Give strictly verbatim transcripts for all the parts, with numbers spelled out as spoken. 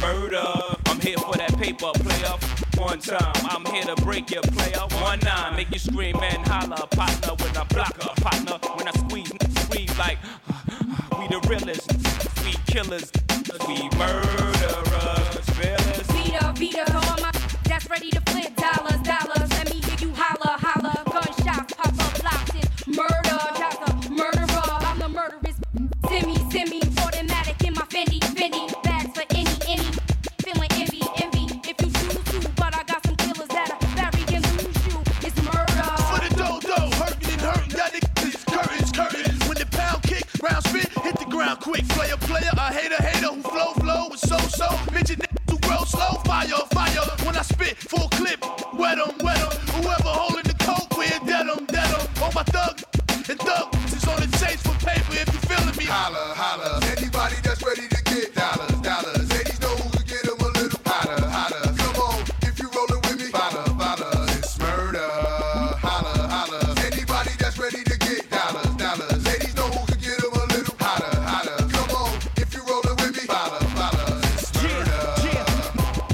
murder. I'm here for that paper, player. One time, I'm here to break your player. One nine, make you scream and holler, partner. When I block a partner, when I squeeze, squeeze like we the realest, we killers, we murderers, fearless. Vita, Vita, for all my that's ready to flip dollars, dollars. Let me hear you holler, holler. Gunshots pop up, locked in murder. That's a murderer. I'm the murderous. Simi, Simi, automatic in my Fendi, Fendi. Bags for any, any. Feeling envy, envy. If you choose to, but I got some killers that I bury and lose you. It's murder. For the dodo, hurting and hurting. That nigga is curtains, curtains. When the pound kick, round spit, hit the ground quick. Player, player, I hate a hater who flow, flow with so, so. Midget nigga who grow slow, fire, fire. When I spit, full clip, wet 'em, wet 'em. Whoever holding the coke, we're dead 'em, dead 'em. All my thugs and thugs is on the chase for paper. If you feeling me, holla, holla. Anybody that's ready to get dollars, dollars. Ladies know who can get 'em a little hotter, hotter. Come on, if you rollin' with me, holla, holla. It's murder, holla, holla. Anybody that's ready to get dollars, dollars. Ladies know who can get 'em a little hotter, hotter. Come on, if you rollin' with me, holla, holla. It's murder. Yeah, yeah.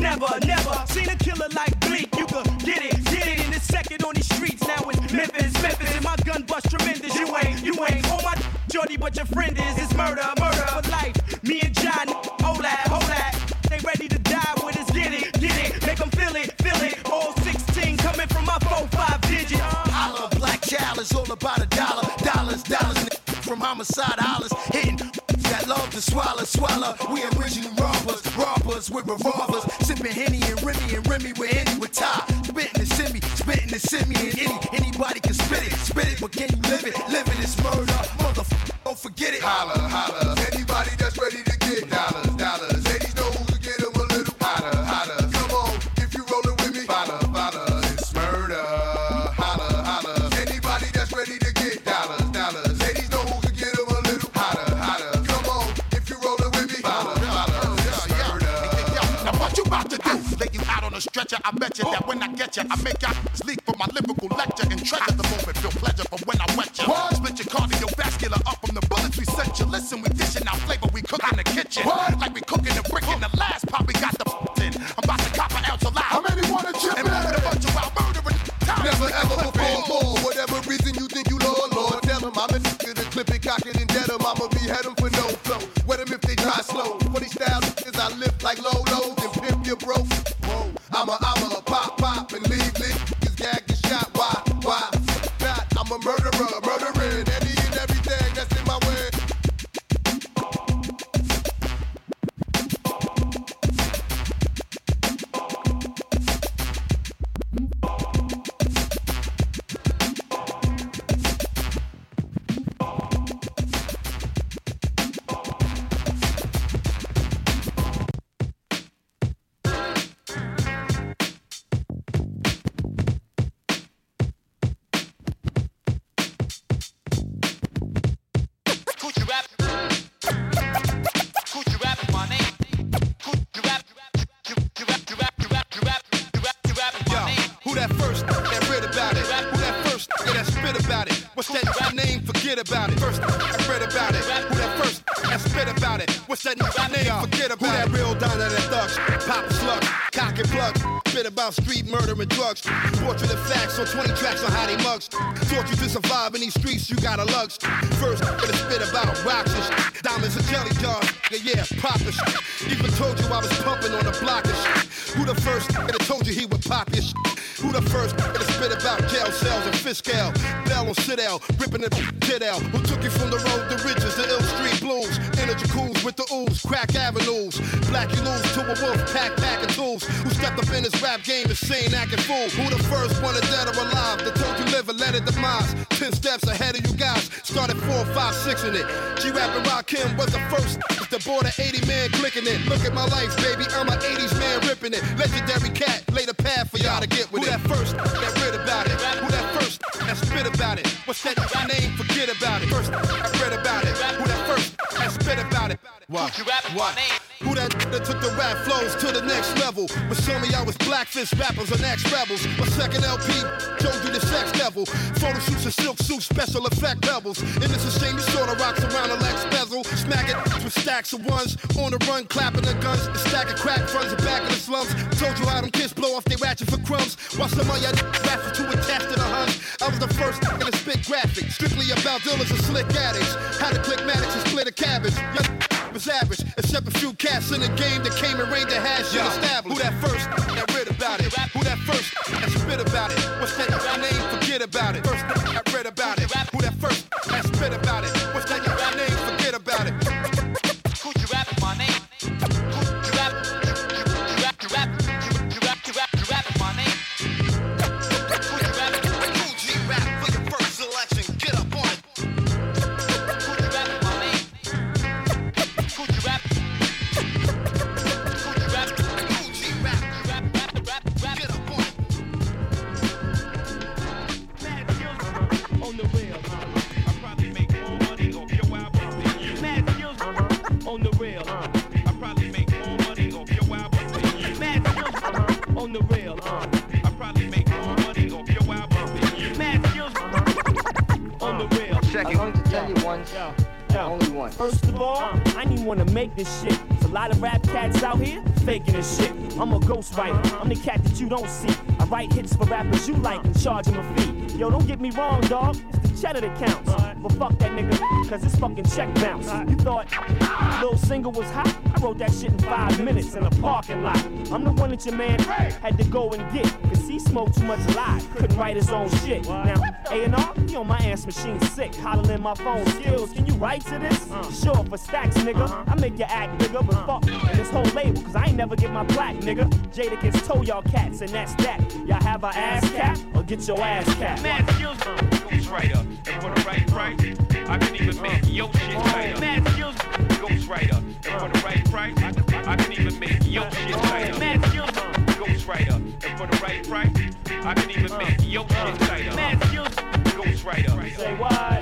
Never, never seen a killer like Bleak. You could get it, get it in a second on these streets. Now it's Memphis, Memphis, and my gun bust tremendous. You ain't, you ain't on my shorty, but your friend is. It's murder, murder for life. Me and John, hold that, hold that. They ready to die with us. Get it, get it. Make them feel it, feel it. All sixteen coming from my four, five digits. Holla, black child is all about a dollar. Dollars, dollars. From homicide hollers. Hitting that love to swallow, swallow. We original robbers, robbers with revolvers. Sipping Henny and Remy and Remy with Henny with Ty. Spitting and Simi, spitting and Simi and any. Anybody can spit it, spit it, but can you live it? Living is murder, motherfucker. Don't forget it. Holla, holla. Anybody that's ready to get dollars, dollars. Ladies know who can get 'em a little hotter, hotter. Come on, if you rollin' with me, holla, holla. It's murder, holla, holla. Anybody that's ready to get dollars, dollars. Ladies know who can get 'em a little hotter, hotter. Come on, if you rollin' with me, holla, holla. It's murder. Now what you about to do? Lay you out on a stretcher. I bet you that when I get you, I make y'all sleep for my lyrical lecture and treasure the moment. Feel pleasure from when I wet you. Split your cardiovascular up from the bullets we sent you. Listen, we dishing out flavor. We cook in the kitchen. What? Like we cooking the brick in the last pot. We got the in. I'm about to cop an ounce of live. I maybe want to chip and murder a bunch of wild murdering. Never ever before, for whatever reason you think you lord, Lord, tell him I'm a nigga to clip it, cock it, and dead him. I'ma behead him for no flow. Wet him if they try slow. For these style niggas I lift like low lows and pimp your bro. Whoa, I'm a, I'm a pop, pop, and leave lit. This gag is shot, why, why? Not, I'm a murderer, murdering any and everything that's in my way. Street murder and drugs, torture the facts on twenty tracks on how they mugs. Torture to survive in these streets, you gotta lugs. First, gonna spit about rocks and sh- diamonds and jelly jars. Yeah, pop and sh- even told you I was pumping on the block and sh- Who the first that told you he would pop your sh- Who the first that spit about jail cells and fish scale? Bell on Sidell, ripping the kid out. Who took you from the road to riches, the ill street blues? Energy cools with the ooze, crack avenues. Black you lose to a wolf, pack, pack and tools. Who stepped up in this rap game insane, acting fool? Who the first one dead or alive that told you live a letter demise? Ten steps ahead of you guys, started four, five, six in it. G-Rap and Rakim was the first that bought an eighty man clicking it. Look at my life, baby, I'm an eighties man ripping it. Legendary cat, laid a path for y'all to get with it. Who that first that read about it? Who that first that spit about it? What's that name? Forget about it. First I read about it. Who that first that spit about it? Wow. Uh, you rapping my name. Who that that took the rap flows to the next level? But show me I was blackfist rappers and axe rebels. My second L P showed you the sex devil. Photo shoots and silk suits, special effect levels. And it's a shame you saw the rocks around the Lex bezel. Smack it with stacks of ones. On the run, clapping the guns. The stack of crack runs the back of the slums. Told you how them kids blow off their ratchet for crumbs. While some of y'all rap for too attached to the huns. I was the first in a spit graphic. Strictly about dealers and slick addicts. How to click Maddox and split a cabbage. Y'all was average, except a few cats in the game that came and reigned the hash shit established. Who that first that read about it? Who that first that spit about it? What's that your name? Forget about it. First that read about it. Who that first that spit about it? What's that your name? Forget about it. Who you rapping my name? Who you rap? You rap? You rap? You rap? You rap? You rapping my name? Who you rapping? Who you rap for your first selection? Get up on it. On the real, uh, I probably make more money off your album than you. Mad skills on the real, uh, I probably make more money off your album than you. Mad skills on the real. I'm going to tell you once, yeah. Yeah. Only once. First of all, uh, I ain't even wanna make this shit. There's a lot of rap cats out here faking this shit. I'm a ghostwriter, I'm the cat that you don't see. I write hits for rappers you like and charge them a fee. Yo, don't get me wrong, dog. Cheddar that counts, right. But fuck that nigga, cause it's fucking check bounce. Right. You thought Lil Single was hot? I wrote that shit in five minutes in a parking lot. I'm the one that your man had to go and get, cause he smoked too much live, couldn't write his own shit. What? Now, A and R, you on my ass machine sick, hollering my phone skills. Can you write to this? Uh. Sure, for stacks, nigga, uh-huh. I make your act bigger, but uh. fuck and this whole label, cause I ain't never get my black, nigga. Jada gets told y'all cats, and that's that. Y'all have our ass cap, or get your ass cap. Mad skills, ghostwriter. And for the right price, I can even make your shit tighter. Mad skills, ghostwriter. And for the right price, I can even make your shit tighter. Mad skills, ghostwriter. And for the right price, I can even make your shit tighter. Mad skills, ghostwriter. Say why?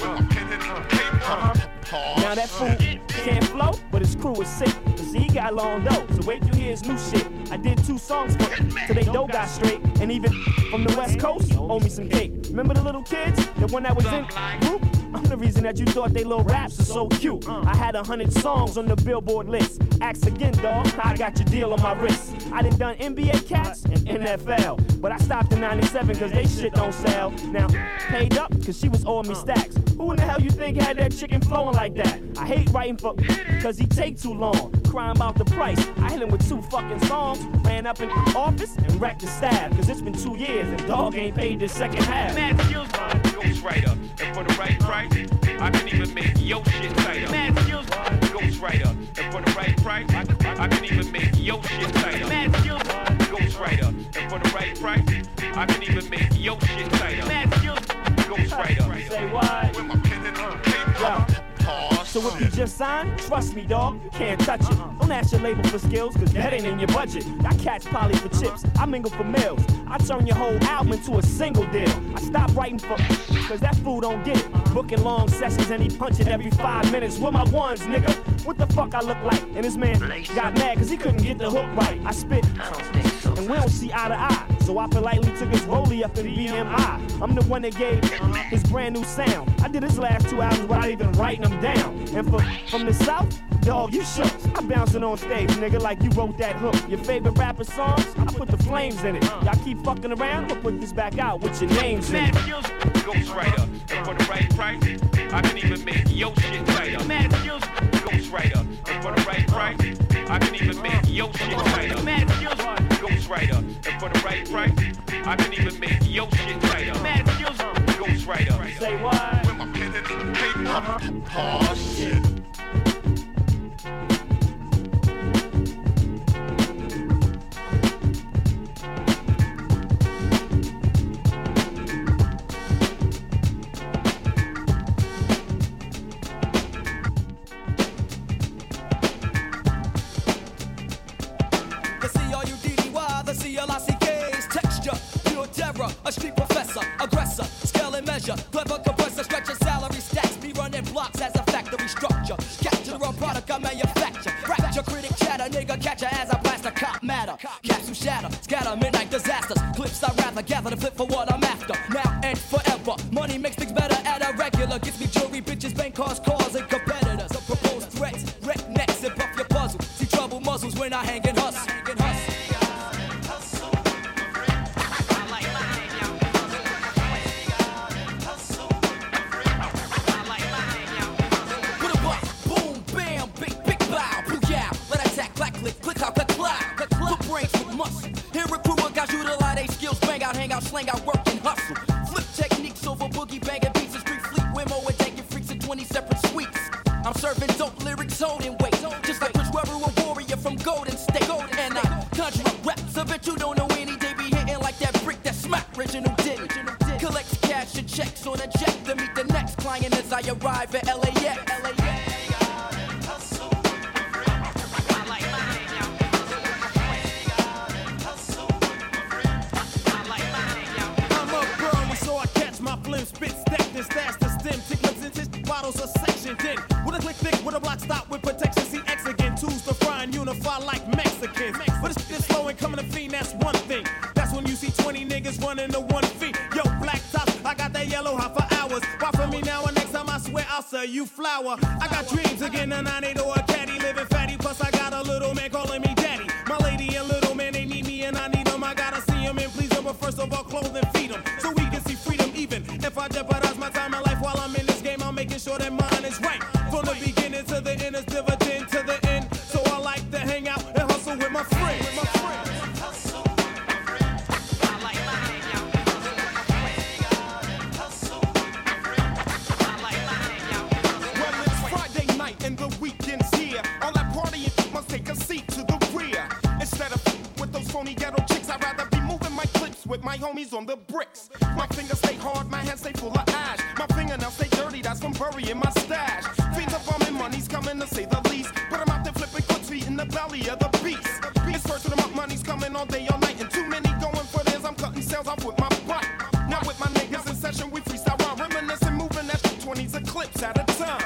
Now that fool can't flow, but his crew is sick. See, he got long dough, so wait till you hear his new shit. I did two songs for him, till they dough got straight. And even from the West Coast, owe me some cake. Remember the little kids? The one that was in group? I'm the reason that you thought they little raps are so cute. I had a hundred songs on the Billboard list. Ask again, dog, I got your deal on my wrist. I done done N B A cats and N F L, but I stopped in ninety-seven cause they shit don't sell. Now, paid up cause she was owing me stacks. Who in the hell you think had that chicken flowing like that? I hate writing for cause he take too long. Crying about the price, I hit him with two fucking songs. Ran up in the office and wrecked the staff, cause it's been two years and dog ain't paid the second half. Mad skills, ghostwriter, and for the right price, I can even make your shit tighter. Mad skills, ghostwriter, and for the right price, I can even make your shit tighter. Mad skills, ghostwriter, and for the right price, I can even make your shit tighter. Mad skills, ghostwriter. Say what? With my pen and paper. So if you just sign, trust me, dog, you can't touch it. Don't ask your label for skills, cause that ain't in your budget. I catch poly for chips, I mingle for meals. I turn your whole album into a single deal. I stop writing for, cause that fool don't get it. Booking long sessions and he punching every five minutes. With my ones, nigga, what the fuck I look like? And this man got mad cause he couldn't get the hook right. I spit, and we don't see eye to eye. So I politely took his rollie up in B M I. I'm the one that gave his brand new sound. I did his last two albums without even writing them down. And for, from the south, dog, you shook. I'm bouncing on stage, nigga, like you wrote that hook. Your favorite rapper songs, I put the flames in it. Y'all keep fucking around, I'll put this back out with your names in it. Mad skills, ghostwriter, and for the right price, I can even make your shit tighter. Mad skills, ghostwriter, and for the right price, I can even make your shit tighter. Mad skills, ghostwriter, and for the right price, I can even make your shit tighter. Mad skills, ghostwriter. Say what? With my pen and paper. Uh-huh. Oh shit. A street professor, aggressor, scale and measure, clever compressor, stretch your salary stacks, be running blocks as a factory structure, capture a product I manufacture, catcher as I blast a cop matter. Caps who shatter, scatter midnight disasters. Clips I'd rather gather to flip for what I'm after. Now and forever, money makes things better at a regular. Gets me jury, bitches, bank cars, cars, and competitors. A proposed threats, wreck necks, and buff your puzzle. See trouble muzzles when I hang and hustle. Hang out, slang out, work and hustle. Flip techniques over boogie banging beats and street fleet wimmo and taking freaks in twenty separate suites. I'm serving dope lyrics holding weight, just like Chris Webber, a warrior from Golden State. And I conjure up raps of it you don't know any. They be hitting like that brick that smack original did. Collect cash and checks on a jet to meet the next client as I arrive at L A X. You flower. I got dreams of getting a nine eight or a caddy, living fatty. Plus, I got a little man calling me daddy. My lady and little man, they need me and I need them. I gotta see them and please them, but first of all, clothe and feed them so we can see freedom. Even if I jeopardize my time and life while I'm in this game, I'm making sure that mine is right. From the beginning to the end, it's dividend to the end. So I like to hang out and hustle with my friends. With my friends. My homies on the bricks. My fingers stay hard, my hands stay full of ash. My fingernails stay dirty, that's from burying my stash. Fiends are bombing, money's coming to say the least. But I'm out there flipping good feet in the belly of the beast. It's first of my money's coming all day, all night. And too many going for theirs, I'm cutting sales off with my butt. Now with my niggas in session, we freestyle on reminiscing, moving that shit twenties of clips at a time.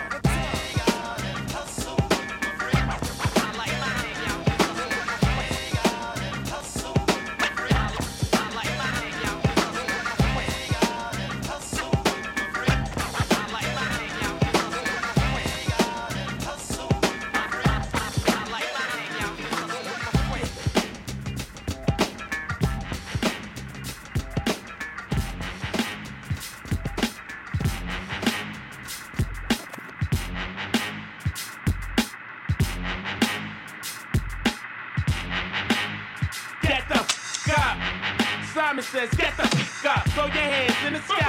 Says, get the fuck up, throw your hands in the sky.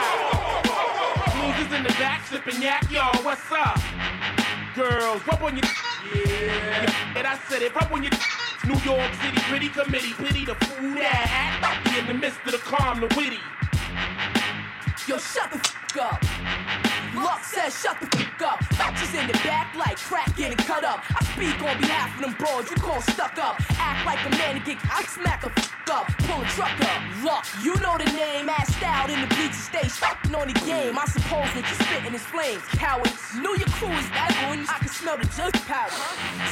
Losers in the back, sipping yak, y'all, what's up? Girls, rub on your yeah. yeah. And I said it, rub on your New York City, pretty committee, pity the fool that act. In the midst of the calm, the witty. Yo, shut the fuck up. Luck says shut the fuck up. Batches in the back like crack getting cut up. I speak on behalf of them broads you call stuck up. Act like a man to get, I smack a fuck up. Pull a truck up. Luck, you know the name. Ass out in the bleachers, stay fucking on the game. I suppose that you're spitting his flames. Cowards, knew your crew is that one. I can smell the judge power.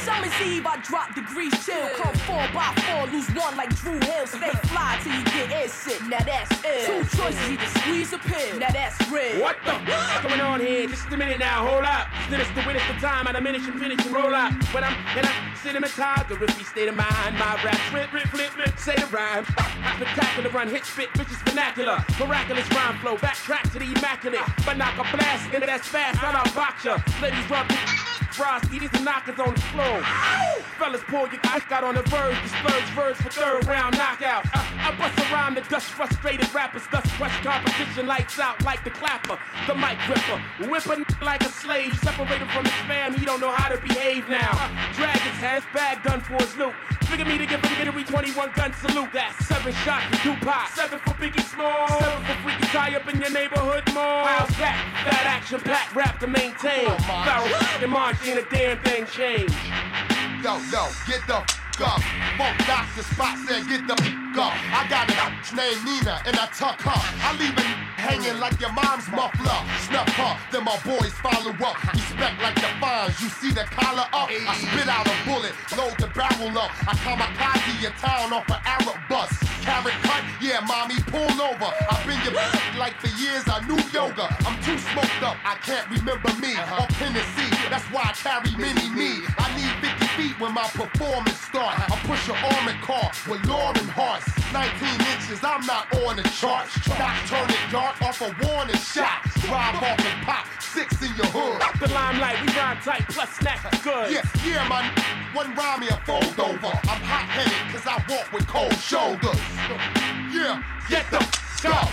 Summer's Eve, I drop degrees chill. Come four by four, lose one like Drew Hill. Stay fly till you get air sick. Now that's it. Two choices, either squeeze a pill. Now that's red. What the fuck going on here? Just a minute now, hold up. Still it's the win, it's the time. I diminish and finish and roll up. But I'm in a cinematography, the risky state of mind. My rap, rip, rip, rip, rip, say the rhyme. Spectacular run, hit, spit, bitches vernacular. Miraculous rhyme flow, backtrack to the immaculate. But knock a blast, and that's fast, I'll box ya. Ladies rub the frosty, these are knockers on the floor. Ow! Fellas pull your I got on the verge to splurge words for third round knockout. I, I bust around the dust, frustrated rappers, dust rush competition, lights out like the clapper, the mic gripper, whipping like a slave, separated from his fam, he don't know how to behave now. Drag his hands, bag gun for his loot. Figure me to give a jittery twenty-one gun salute. That's seven shots for Tupac, seven for Biggie Small, seven for freaky tie up in your neighborhood mall. How's that? That action pack rap to maintain. Barrel and march. Ain't a damn thing changed. Yo, yo, get the f*** up. Both doctor spots said get the f*** up. I got a bitch named Nina and I tuck her. I leave a hanging like your mom's muffler. Snuff her, then my boys follow up. Respect like the fines, you see the collar up. I spit out a bullet, load the barrel up. I kamikaze your town off an Arab bus. Carrot cut, yeah, mommy, pull over. I've been your b- like for years, I knew yoga. I'm too smoked up, I can't remember me. Uh-huh. Or Tennessee, that's why I carry mini me. I need fifty feet when my performance starts. I push an armored car with Lauren Hart. nineteen inches, I'm not on the charts. Not turn it dark off a warning shot. Drive off and pop six in your hood. The limelight, we rhyme tight, plus snack good. Yeah, yeah, my n- one rhyme me a fold over. I'm hot-headed, cause I walk with cold shoulders. Yeah, get the f*** up.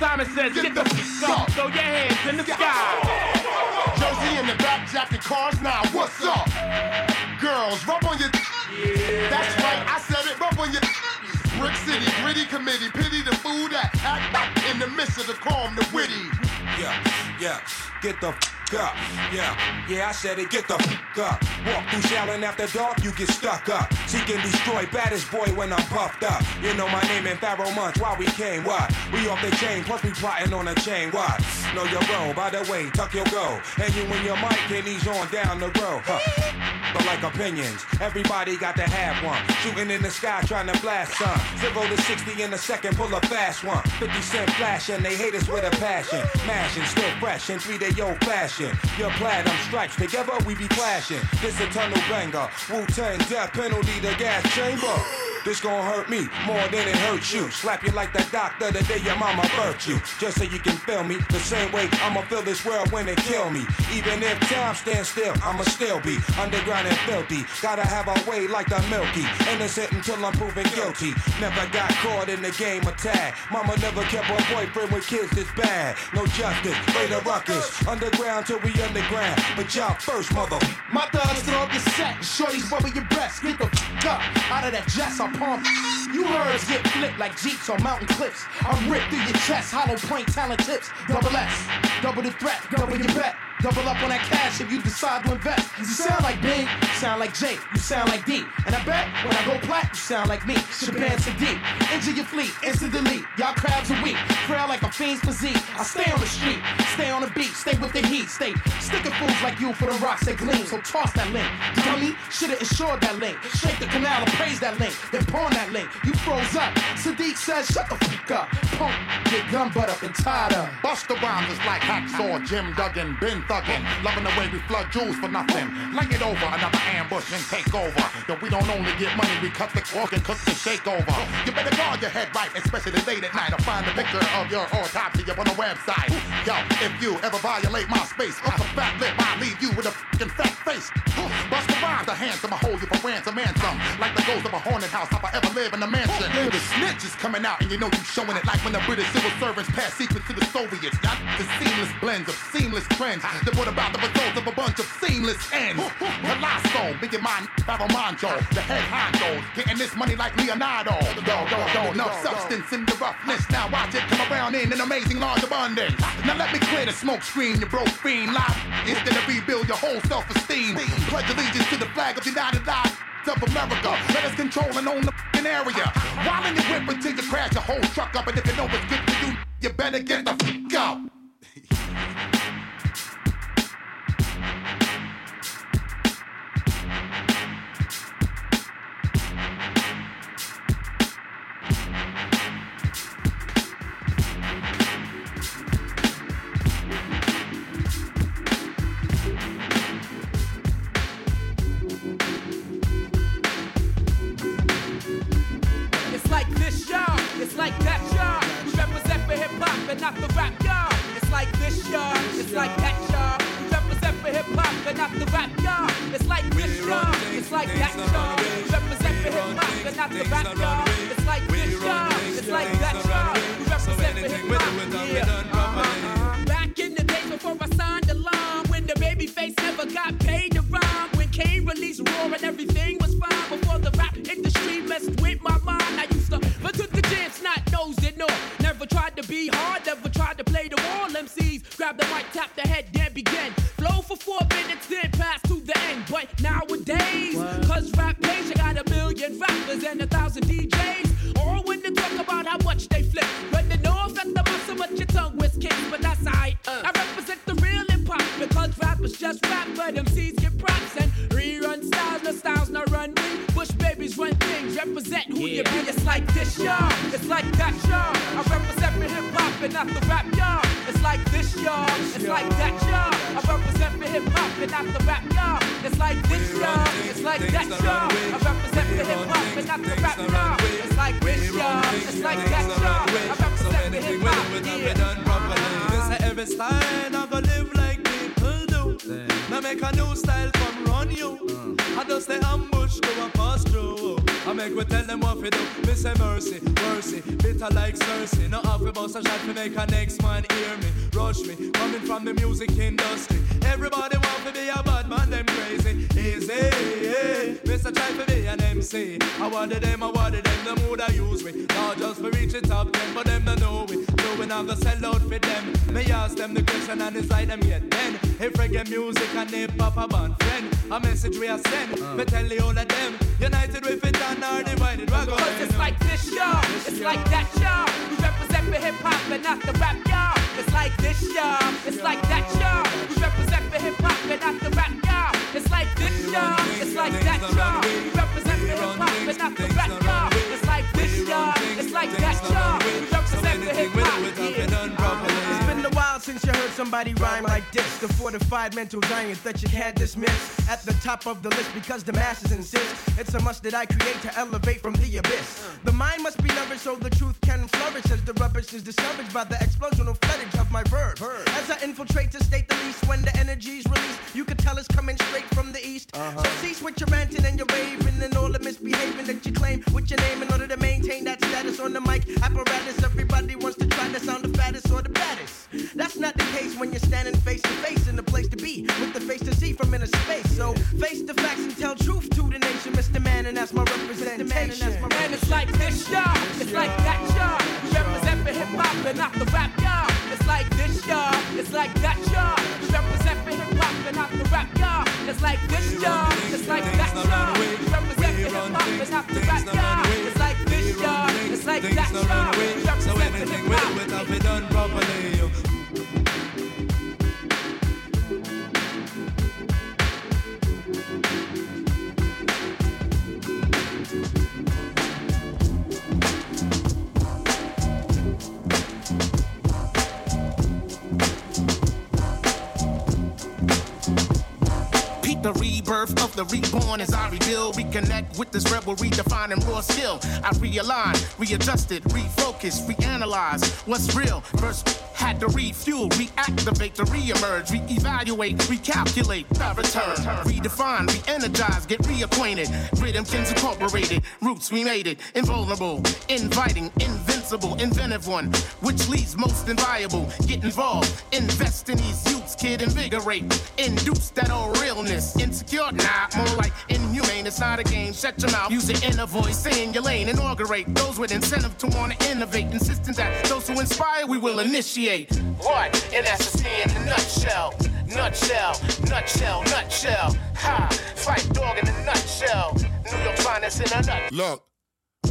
Simon says get, get the f*** up. Throw your hands in the sky. Josie in the back, jacking cars now, what's up? Girls, rub on your d- yeah. That's right, I said it, rub on your d- Brick City, gritty committee, pity the food that act back in the midst of the calm, the witty. Yeah, yeah, get the f*** up. Yeah, yeah, I said it, get the f*** up. Walk through shouting after dark, you get stuck up. Seek and destroy, baddest boy when I'm puffed up. You know my name in Pharaoh months, why we came, why? We off the chain, plus we plotting on a chain, why? Know your role, by the way, tuck your go. And you and your mic can ease on down the road, huh? But like opinions, everybody got to have one. Shooting in the sky, trying to blast some. Zero to sixty in a second, pull a fast one. Fifty cent flashing, they hate us with a passion. Mashing, still fresh in three-day-old fashion. Your platinum stripes, together we be clashing. This a tunnel banger, Wu-Tang, death penalty, the gas chamber. This gon' hurt me more than it hurts you. Slap you like the doctor the day your mama birthed you. Just so you can feel me. The same way I'ma feel this world when it kill me. Even if time stands still, I'ma still be underground and filthy. Gotta have a way like the Milky. Innocent until I'm proven guilty. Never got caught in the game of tag. Mama never kept her boyfriend with kids this bad. No justice, later ruckus. Underground till we underground. But y'all first, mother. My thugs still on the set. Shorties rubber your breasts. Get the f*** up out of that dress. I'm Pump. You birds get flipped like jeeps on mountain cliffs. I'm ripped through your chest, hollow point, talent tips. Double S, double the threat, double your bet. Double up on that cash if you decide to invest. You sound like Big, you sound like Jake, you sound like D. And I bet when I go plat, you sound like me. Shaban Sadiq, injure your fleet, instant delete. Y'all crabs are weak, frail like a fiend's physique. I stay on the street, stay on the beat, stay with the heat, stay sticking fools like you for the rocks that gleam. So toss that link, dummy, shoulda insured that link. Shake the canal and praise that link, then pawn that link. You froze up, Sadiq says shut the fuck up. Punk, get gun butt up and tied up. Busta Rhymes is like Hacksaw, Jim Duggan, Ben Thug. Loving the way we flood jewels for nothing. Lay it over, another ambush and take over. Yo, we don't only get money, we cut the cork and cook the shake over. You better guard your head right, especially late at night. I'll find a picture of your autopsy up on the website. Yo, if you ever violate my space, off the fat lip, I'll leave you with a fucking fat face. Bust the rhymes, the handsome, I hold you for ransom, handsome. Like the ghost of a haunted house, if I ever live in a mansion. The snitch is coming out, and you know you showing it like when the British civil servants pass secrets to the Soviets. Not the seamless blends of seamless trends. That brought about the results of a bunch of seamless ends. Velasco, big in mind, Barromancho, the head honcho, getting this money like Leonardo. Dog, dog, dog, no substance in the roughness. Now watch it come around in an amazing large abundance. Now let me clear the smoke screen, you broke fiend. Live is gonna rebuild your whole self-esteem. Pledge allegiance to the flag of the United States of America. Let us control and own the f***ing area. While in your whip until you crash your whole truck up. And if you know what's good for you, you better get the f*** out. It's like that, y'all. We represent for hip-hop and not the rap, y'all. It's like this, y'all. It's like that, y'all. We represent for hip-hop and not the rap, y'all. It's like this, y'all. It's like that, y'all. We represent for hip-hop and not the rap, y'all. It's like this, y'all. It's like that, y'all. We represent for hip-hop, yeah. Back in the days before I signed the line, when the babyface never got paid to rhyme, when Kane released Roar and everything was fine, before the rap industry messed with my mind, I used to took the chance, not nose it, no. Never tried to be hard, never tried to play the wall. M Cs grab the mic, tap the head, then begin. Flow for four minutes, then pass to the end. But nowadays, cause rap page, you got a million rappers and a thousand D Js. All when they talk about how much they flip. When they know that the muscle much you just rap, but M Cs get props and rerun styles. No styles, no run me. Bush babies run things. Represent who yeah. you be. It's like this, y'all. It's like that, y'all. I represent for hip hop and not the rap, y'all. It's like this, y'all. It's like that, y'all. I represent for hip hop and not the rap, y'all. It's like this, y'all. It's like that, y'all. I represent for hip hop and not the rap, y'all. It's like this, y'all. It's like that, y'all. I represent for hip hop. Every style I'm gonna live like people do. Now make a new style come run you. Mm. I just the ambush go and pass through. I make we tell them what we do. Me say mercy, mercy, bitter like Cersei. No half we bust a shot to make a next man hear me. Rush me, coming from the music industry. Everybody want to be a bad man, them crazy. Easy, yeah. Mister Try to be an M C. I wanted them, I wanted them, them would I use me. Now just for reach the top ten, but them don't know it. So we not gonna sell out for them. Me ask them the question and it's like them get ten. If reggae music and hip hop a band friend, a message we a send. Uh. Me tell you all of them, united with it and are divided. We're going it's no. Like this, y'all. It's, it's like that, y'all. We represent for hip hop and not the rap, y'all. It's like this, y'all. It's like that, y'all. We represent for hip hop and not the rap, y'all. It's like this, y'all. It's like that, y'all. We represent for hip hop and not the rap, y'all. It's like this, y'all. It's like that, y'all. We represent for hip hop. It's been a while since you heard somebody rhyme like this. The fortified mental giant that you can't dismiss. At the top of the list because the masses insist. It's a must that I create to elevate from the abyss. The mind must be nourished so the truth can flourish, as the rubbish is discouraged by the explosional floodage of my verb. As I infiltrate to state the least, when the energy's released, you can tell it's coming straight from the east. Uh-huh. So cease with your ranting and your raving and all the misbehaving that you claim with your name in order to maintain that status on the mic apparatus. Everybody wants to try to sound the fattest or the baddest. That's not the case when you're standing face to face in the place to be, with the face to see from inner space. So face the facts and tell truth to the nation, Mister Man, and that's my representation. And it's like this, y'all. It's like that, y'all. We represent for hip hop and not the rap, y'all. It's like this, y'all. It's like that, y'all. We represent for hip hop and not the rap, y'all. It's like this, y'all. It's like that, y'all. We represent for hip hop and not the rap, y'all. It's like this, y'all. It's like that, y'all. We represent for anything will without be done properly. The rebirth of the reborn as I rebuild, reconnect with this rebel, redefining raw skill. I realigned, readjusted, refocused, reanalyzed what's real. First had to refuel, reactivate, to reemerge, reevaluate, recalculate, I return, redefine, re-energize, get reacquainted. Rhythmkins incorporated, roots we made it, invulnerable, inviting, invincible, inventive one, which leads most inviable. Get involved, invest in these youths, kid, invigorate, induce that old realness. Insecure? Nah, more like inhumane. It's not a game. Shut your mouth. Use your inner voice. Stay in your lane. Inaugurate those with incentive to want to innovate. Insisting that those who inspire, we will initiate. What? And that's just me in a nutshell. Nutshell. Nutshell. Nutshell. Ha! Fight dog in a nutshell. New York finest in a nutshell. Look.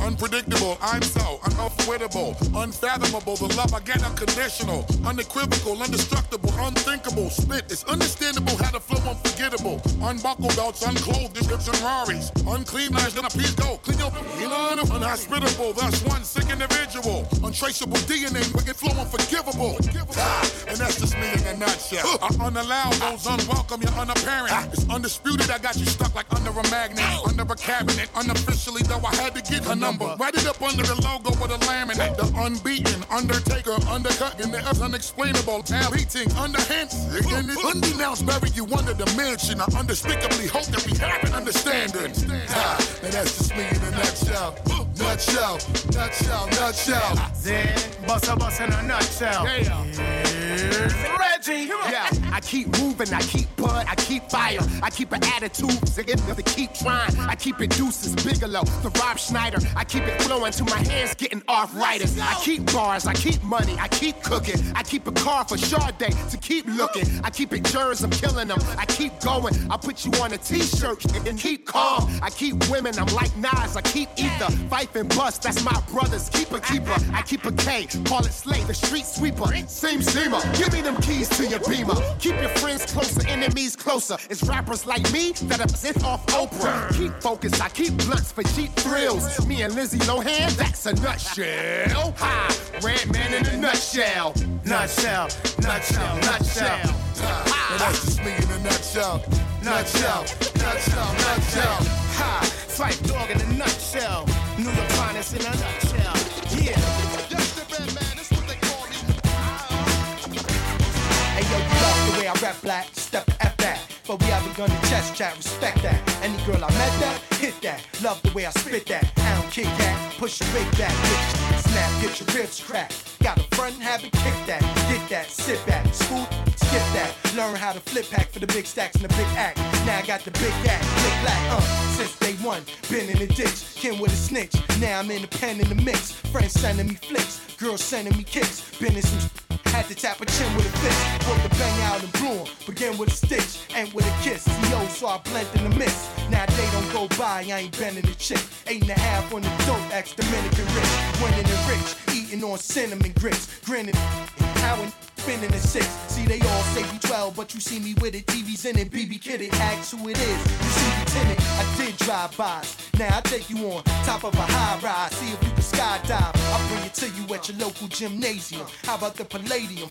Unpredictable, I'm so unavoidable, unfathomable, the love I get unconditional, unequivocal, indestructible, unthinkable, split, it's understandable how the flow unforgettable, unbuckle belts, unclothed, description Raris, unclean lines, then I please go, clean up, you know, unhospitable, that's one sick individual, untraceable D N A, wicked flow unforgivable, and that's just me in a nutshell, I unallow those unwelcome, you're unapparent, it's undisputed, I got you stuck like under a magnet, under a cabinet, unofficially though I had to get a number. Write it up under the logo with a laminate. The unbeaten, undertaker, undercut, and the unexplainable, palpating, underhand, undenounced, bury you under the mansion. I unspeakably hope that we have an understanding. Ah, and that's just me in a nutshell. Nutshell, nutshell, nutshell. Then, bussa, bussa in a nutshell. Yeah. Reggie, yeah. I keep moving, I keep bud, I keep fire, I keep an attitude, to keep trying, I keep it Deuces, Bigelow, the Rob Schneider. I keep it flowing till my hands getting off writers. I keep bars, I keep money, I keep cooking. I keep a car for Sade to keep looking. I keep it jurors, I'm killing them. I keep going, I put you on a t-shirt and keep calm. I keep women, I'm like Nas, I keep ether. Fife and bust, that's my brother's keeper, keeper. I keep a K, call it Slay, the street sweeper. Seam, seamer, give me them keys to your beamer. Keep your friends closer, enemies closer. It's rappers like me that are pissed off Oprah. Keep focused, I keep blunts for cheap thrills. Me and Lindsay Lohan, that's a nutshell. Hi, Red Man in a nutshell. Nutshell, nutshell, nutshell. Ha. That's just me in a nutshell. Nutshell, nutshell, nutshell. Ha, Fight Dog in a nutshell. New York finest in a nutshell. Yeah, that's the Red Man. That's what they call me. Hey yo, you love the way I rap black. Step at that. But we have begun to chest chat. Respect that. Any girl I met that, hit that. Love the way I spit that. I don't kick that. Push your wig back, bitch. Snap, get your ribs cracked. Got a front and have it kick that. Get that, sit back, scoop, skip that. Learn how to flip hack for the big stacks and the big act. Now I got the big act, click black, uh. Since day one, been in the ditch, kin with a snitch. Now I'm in the pen in the mix. Friends sending me flicks, girls sending me kicks. Been in some sh- had to tap a chin with a fist. Put the bang out and bloom. Begin with a stitch, end with a kiss. Yo, so I blend in the mist. Now they don't go by, I ain't bending the chick. Eight and a half on the dope, ex Dominican rich. Winning the rich, eating on cinnamon grits, grinning, how and spinning the six. See, they all say we twelve, but you see me with it. T V's in it, B B Kitty acts who it is. You see me tinted, I did drive-bys. Now I take you on top of a high-rise. See if you can skydive. I'll bring it to you at your local gymnasium. How about the Palladium?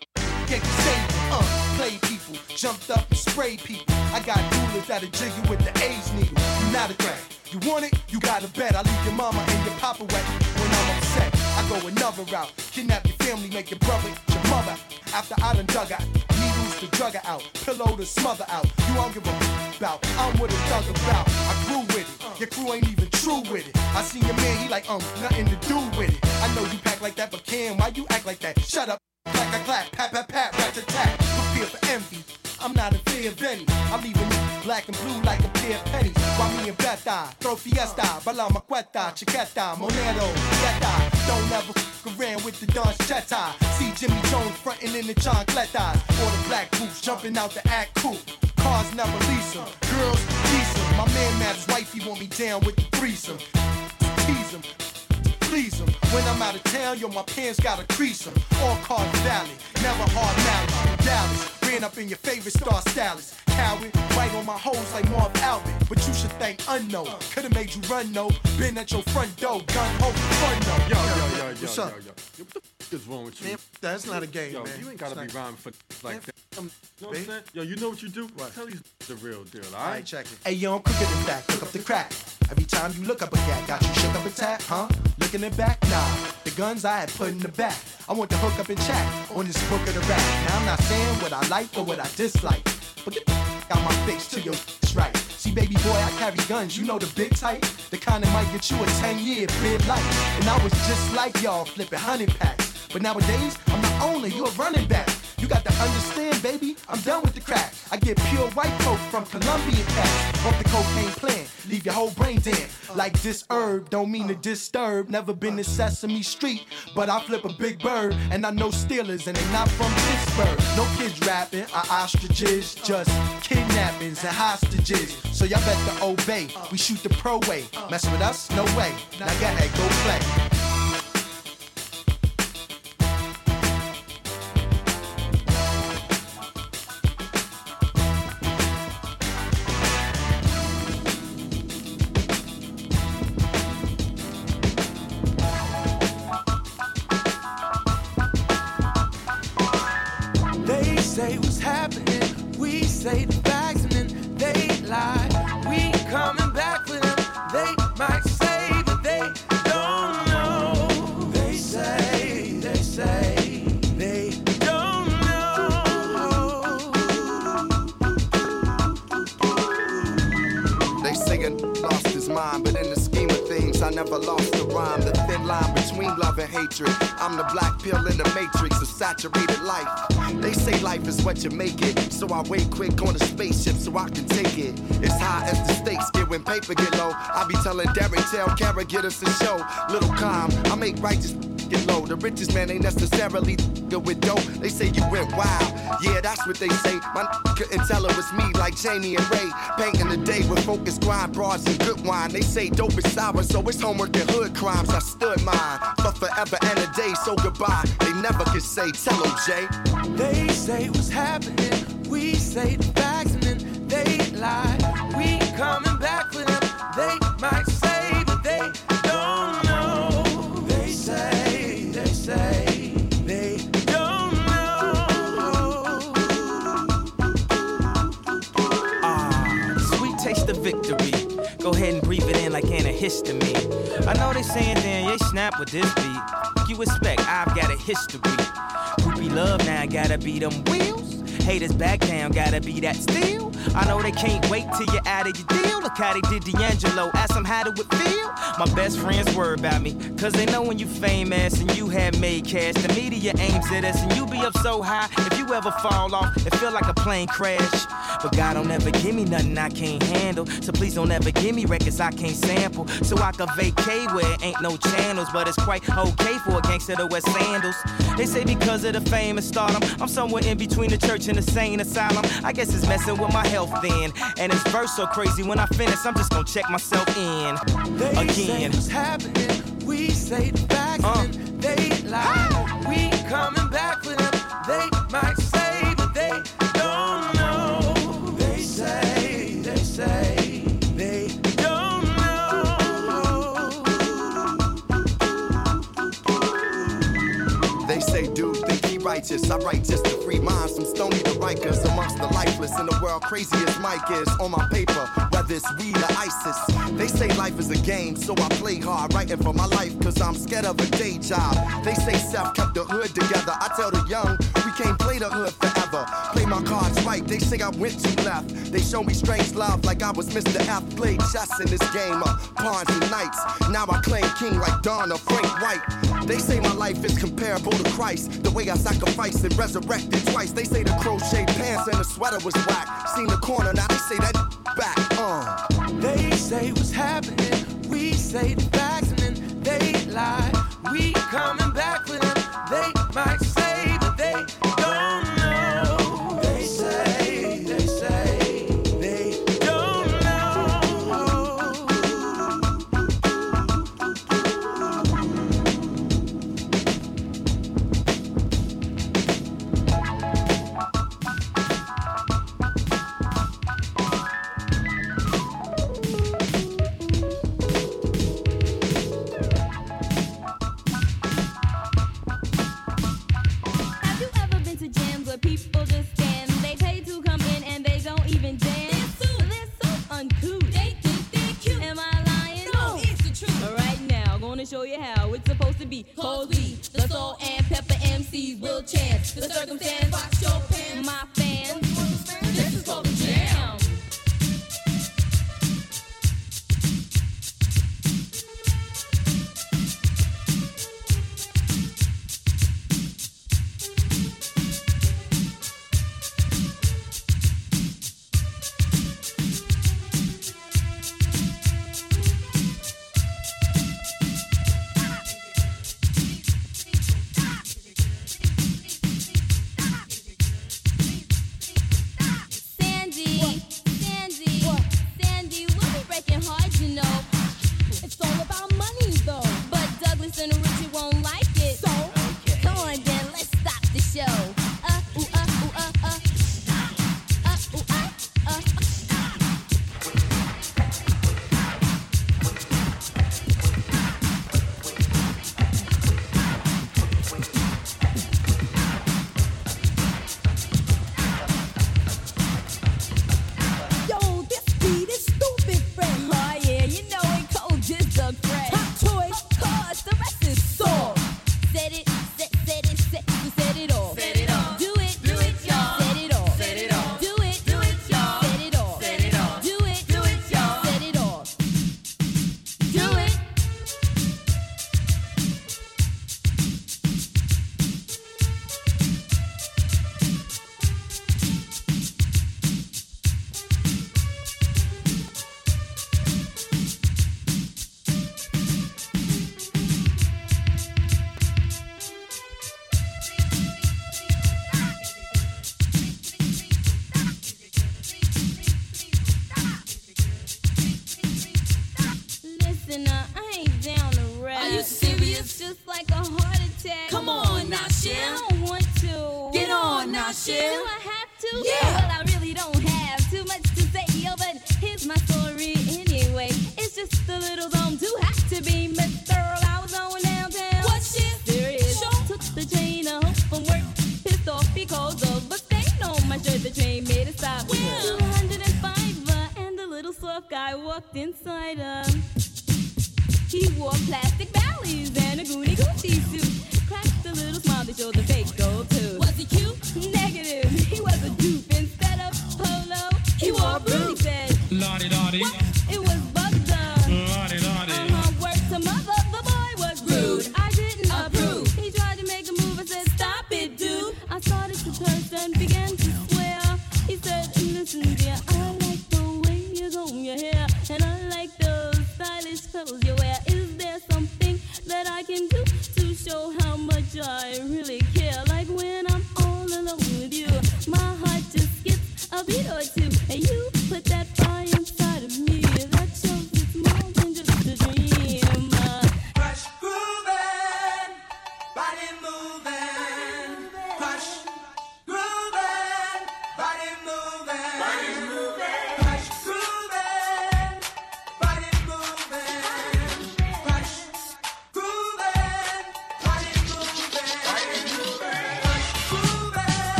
Get saved, uh, play people, jumped up and sprayed people. I got doulas that'll jig you with the A's needle. You not a threat. You want it? You gotta bet. I leave your mama and your papa wet when I'm upset. I go another route, kidnap your family, make your brother, your mother. After I done dug out, needles to drug out, pillow to smother out. You don't give a f- about, I'm what a thug about. I grew with it, your crew ain't even true with it. I seen your man, he like, um, nothing to do with it. I know you pack like that, but Cam, why you act like that? Shut up, clack a clap, pat pat pat, rat to tap. Prepare for envy, I'm not in fear of any. I'm leaving you black and blue like a pair of pennies. Why me and Beth die, throw fiesta, balama cueta, chiqueta, monero, yeta. Don't ever f*** around with the Don's Jetta. See Jimmy Jones frontin' in the John Cletas. Or the black boots jumping out the act coupe. Cars never lease 'em, girls tease 'em. My man Matt's wifey want me down with the threesome. Tease 'em, please 'em. When I'm out of town, yo, my pants gotta crease 'em. All cars valid, never hard malice. Dallas, ran up in your favorite star stylist. Coward, right on my hoes like Marv Albert. But you should thank unknown. Could've made you run, no. Been at your front door, gun ho, fun no. Yo, yo, yo, yo, what's yo, up? yo, yo. What the f*** is wrong with you? Man, that's not a game, yo, man. You ain't gotta it's be rhyming for like that. You know what I'm saying? Yo, you know what you do? What? Tell these the real deal, all right? Check it. Hey, yo, I'm cooking it back. Look up the crack. Every time you look up a gat, got you shook up a tat, huh? Looking it back, nah. The guns I had put in the back. I want to hook up and chat on this book of the rap. Now I'm not saying what I like or what I dislike, but get the f*** out my face till your f***'s right. See, baby boy, I carry guns, you know the big type. The kind that might get you a ten-year bid life. And I was just like y'all, flipping hundred packs. But nowadays, I'm the owner, you a running back. You got to understand, baby, I'm done with the crack. I get pure white coke from Colombian cats. Off the cocaine plan, leave your whole brain damp. Like this herb, don't mean to disturb. Never been to Sesame Street, but I flip a big bird. And I know Steelers, and they not from Pittsburgh. No kids rapping, or ostriches, just kidnappings and hostages. So y'all better obey, we shoot the pro way. Mess with us? No way. Now go ahead, go play. I'm the black pill in the matrix of saturated life. They say life is what you make it, so I wait quick on the spaceship so I can take it. It's high as the stakes get when paper get low. I be telling Derek, tell Kara, get us a show. Little calm, I make righteous get low. The richest man ain't necessarily good with dough. They say you went wild, yeah, that's what they say. My couldn't tell it was me like Jamie and Ray. Painting the day with focus, grind, broads, and good wine. They say dope is sour, so it's homework and hood crimes. I stood mine, but forever and a day, so goodbye. They never could say, tell them, Jay. They say what's happening, we say the facts and then they lie. We coming back for them, they might say, but they don't know. They say, they say, they don't know. Ah, sweet taste of victory. Go ahead and breathe it in like antihistamine. I know they saying, damn, you snap with this beat. You expect, I've got a history. Groupie love now, gotta be them wheels. Haters back down, gotta be that steel. I know they can't wait till you're out of your deal. Look how they did D'Angelo, ask them how do it feel. My best friends worry about me, cause they know when you famous and you have made cash. The media aims at us and you be up so high. If you ever fall off, it feel like a plane crash. But God don't ever give me nothing I can't handle. So please don't ever give me records I can't sample. So I can vacate where it ain't no channels. But it's quite okay for a gangster to wear sandals. They say because of the fame and stardom, I'm somewhere in between the church and the sane asylum. I guess it's messing with my health then. And it's verse so crazy when I finish, I'm just gonna check myself in. They again. Say what's happening, we say the facts uh. and they lie. Ah. We coming back for them, they might say, but they don't know. Say, they say, they don't know. They say, dude, think he righteous. I write just to free minds from Stony to Rikers. Amongst the lifeless in the world, crazy as Mike is on my paper. Whether it's weed or ISIS, they say life is a game, so I play hard, writing for my life, cause I'm scared of a day job. They say Seth kept the hood together. I tell the young, we can't play the hood forever. Play my cards right, they say I went too left. They show me strange love like I was Mister F. Played chess in this game of pawns and knights. Now I claim king like Don or Frank White. They say my life is comparable to Christ, the way I sacrificed and resurrected twice. They say the crocheted pants and the sweater was whack. Seen the corner, now they say that back. Uh. They say what's happening, we say the facts and then they lie. We coming back for them, they might say, but they don't know. They say, they say, they don't know. Have you ever been to gyms where people just stand? They pay to come in and they don't even dance. They think they're cute. Am I lying? No, it's the truth. All right, now, gonna show you how it's supposed to be. Cold G, the soul and pepper M Cs will chance. The circumstance, box your pants. My fans, this is called a jam.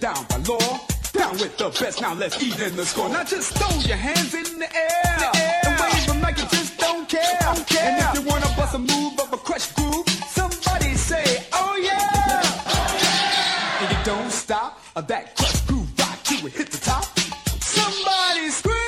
Down by law. Down with the best, now let's even the score. Now just throw your hands in the air, the air. And wave them like you just don't care. don't care And if you wanna bust a move of a crushed groove, somebody say, oh yeah, oh, yeah. And you don't stop, or that crushed groove rock you will hit the top. Somebody scream.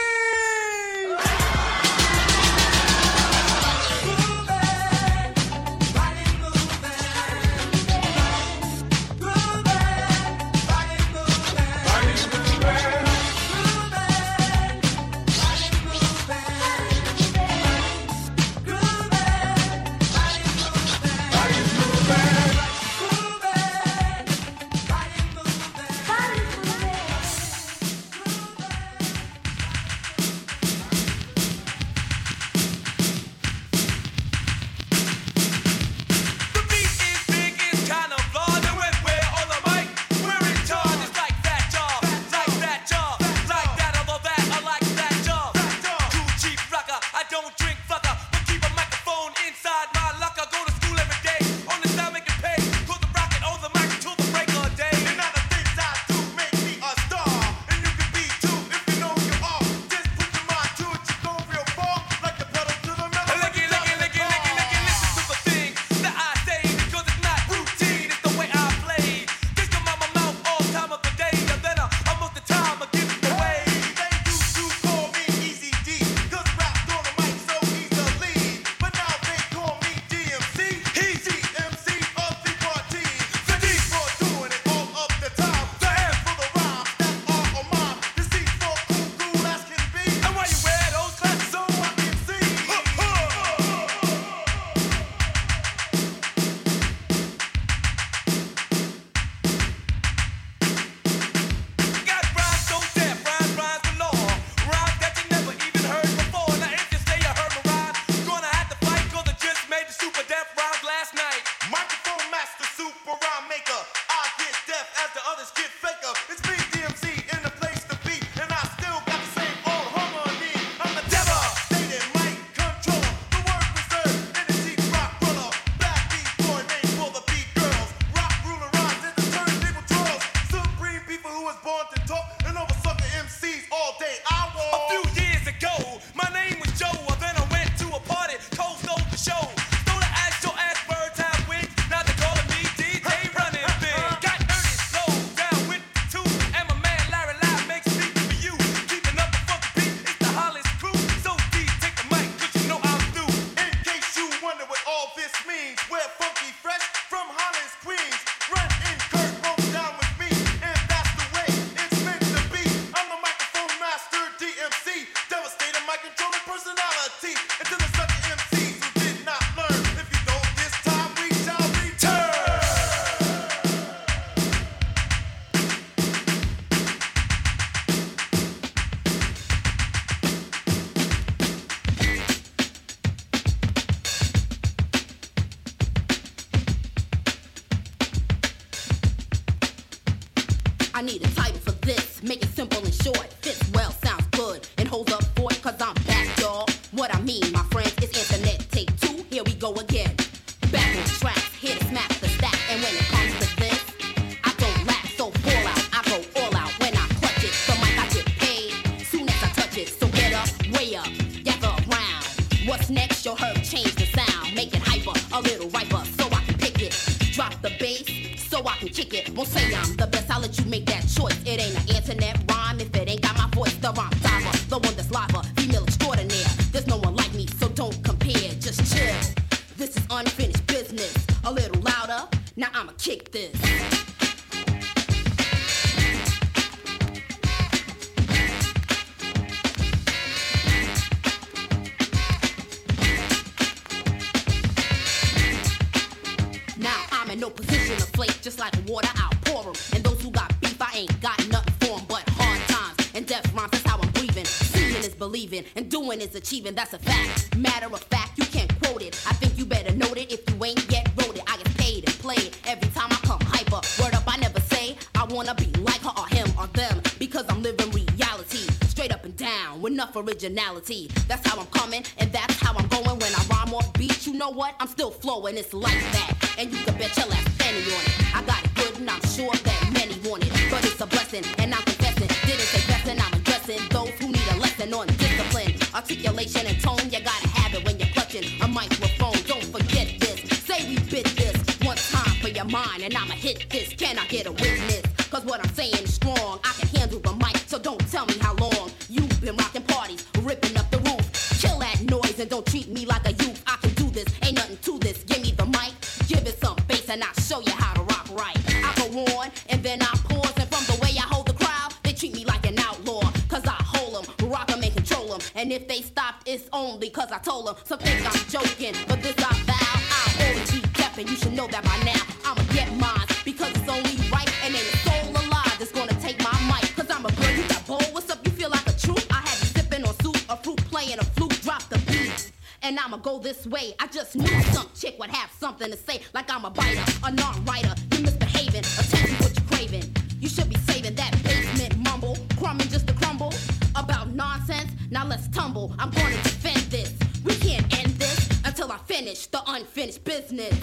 Achieving, that's a fact. Matter of fact, you can't quote it. I think you better note it if you ain't yet wrote it. I get paid and played every time I come hyper. Word up, I never say I wanna be like her or him or them, because I'm living reality straight up and down with enough originality. That's how I'm coming and that's how I'm going. When I rhyme off beat, you know what? I'm still flowing. It's like that. and you can bet your last penny on it. I got it good, and I'm sure that many want it. But it's a blessing, and I'm confessing. Didn't say blessing, I'm addressing those who need a lesson on discipline, articulation, and tone. You gotta have it when you're clutching a microphone. Don't forget this. Say we bit this one time for your mind, and I'ma hit this. Can I get a witness? Cause what I'm saying is strong. I can handle the mic, so don't tell me how long you've been rocking parties, ripping up the roof. Kill that noise and don't treat me like a youth. I can do this, ain't nothing to this. Give me the mic, give it some bass, and I'll show you how to rock right. I go on and then I pause, and from the way I hold the crowd, they treat me like an outlaw. Cause I hold them, rock them and control them. And if they stop, it's only cause I told them. Some think I'm joking, but this I vow. I'll always be deaf, and you should know that by now. I'ma get mine because it's only right, and ain't a soul alive that's gonna take my mic. Cause I'm a girl, you got bold. What's up, you feel like a truth? I had you sipping on soup, a fruit playing a flute, drop the beat. And I'ma go this way. I just knew some chick would have something to say. Like I'm a biter, a non-writer. You misbehaving, attention what you craving. You should be saving that basement mumble, crumbing just to crumble about nonsense. Now let's tumble. I'm gonna defend this. We can't end this until I finish the unfinished business.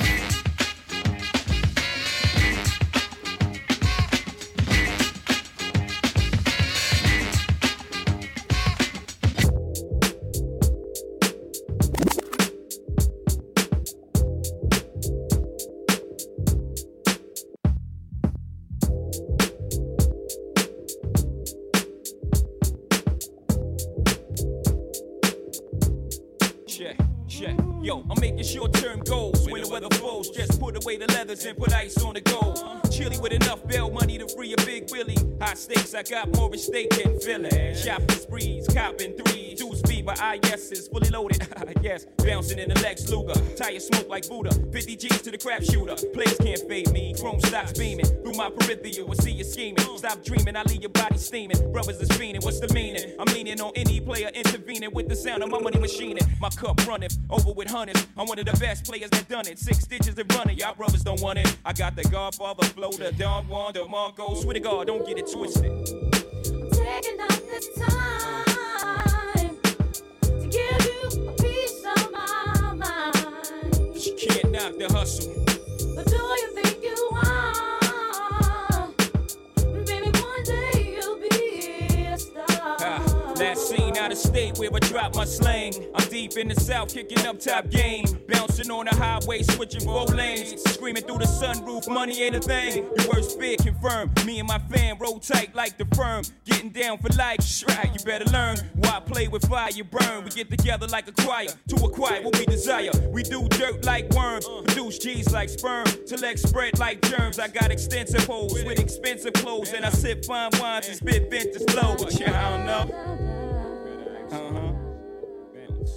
Yo, I'm making short-term goals when the weather falls. Just put away the leathers and put ice on the gold. Chilly with enough bail money to free a big Willie. High stakes, I got more at stake in Philly. Shopping sprees, copping threes. Two-speed by I S's, fully loaded. Yes, bouncing in the Lex Luger. Tire smoke like Buddha. fifty G's to the crap shooter. Plays can't fade me. Chrome stocks beaming. Through my peripheral, I see you scheming. Stop dreaming, I leave your body steaming. Brothers is fiending, what's the meaning? I'm leaning on any player intervening with the sound of my money machining. My cup running over with hundreds. I'm one of the best players that done it. Six stitches and running. Y'all brothers don't want it. I got the Godfather flow, the Don Juan, the Marco. Swear to God, don't get it twisted. I'm taking up this time to give you a piece of my mind. But you can't knock the hustle. But do you think you are? Baby, one day you'll be a star. Ah, last seen out of state where I dropped my slang. I'm deep in the south, kicking up top game. Bouncing on the highway, switching road lanes. Screaming through the sunroof, money ain't a thing. Your worst fear confirmed. Me and my fam roll tight like the firm. Getting down for life, shrag, you better learn. Why play with fire, you burn. We get together like a choir to acquire what we desire. We do dirt like worms, produce G's like sperm. Till X spread like germs. I got extensive holes with expensive clothes. And I sip fine wines and spit vintage flows. But yeah, I don't know. Uh-huh.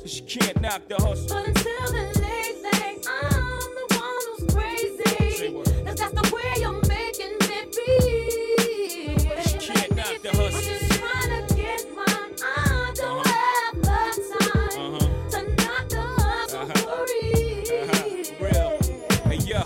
She can't knock the hustle. But until the late night, I'm the one who's crazy. That's just the way you're making me be. She can't knock the hustle. I'm just trying to get mine. I don't have the time uh-huh. to knock the hustle uh-huh. for uh-huh. real. Hey, yo.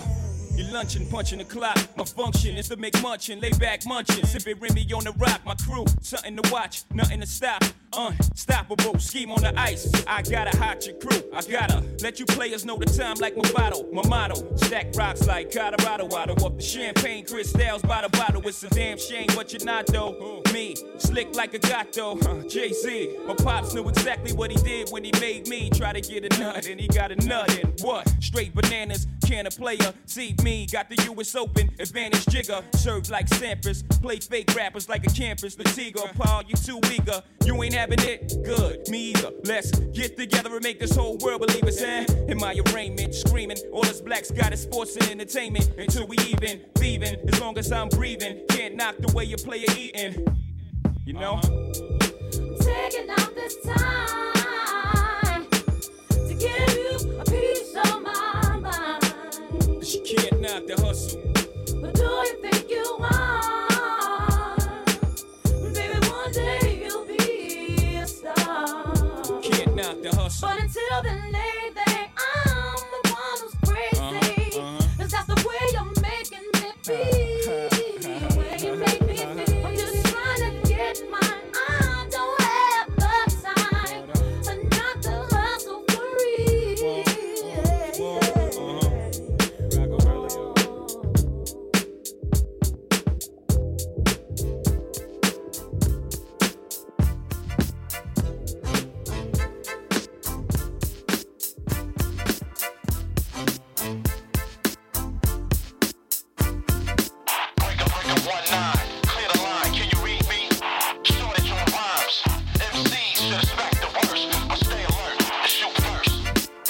You're lunching, punching the clock. My function is to make munchin', lay back munchin'. Sippin' Remy on the rock. My crew, something to watch, nothing to stop. Unstoppable, scheme on the ice. I gotta hot your crew. I gotta let you players know the time like Movado. My motto, stack rocks like Colorado. I don't up the champagne, crystals by the bottle. It's a damn shame what you're not though. Me, slick like a gato, huh, Jay-Z. My pops knew exactly what he did when he made me try to get a nut, and he got a nut in what? Straight bananas, can a player see me? Got the U S Open, advantage jigger. Served like Sampras, play fake rappers like a campus. Latigo, Paul, you too eager. You ain't having it good, me either. Let's get together and make this whole world believe it's in. In my arraignment, screaming, all us blacks got is sports and entertainment. Until we even, thieving, as long as I'm breathing. Can't knock the way you play or eating. You know? Uh-huh. Taking out this time to give you a piece of my mind. She can't knock the hustle. But do you think you are? But until the late day, I'm the one who's crazy. Uh-huh, uh-huh. Cause that's the way you're making me be. The way you make me feel. I'm just trying to get mine. I don't have the time to knock the hustle for real.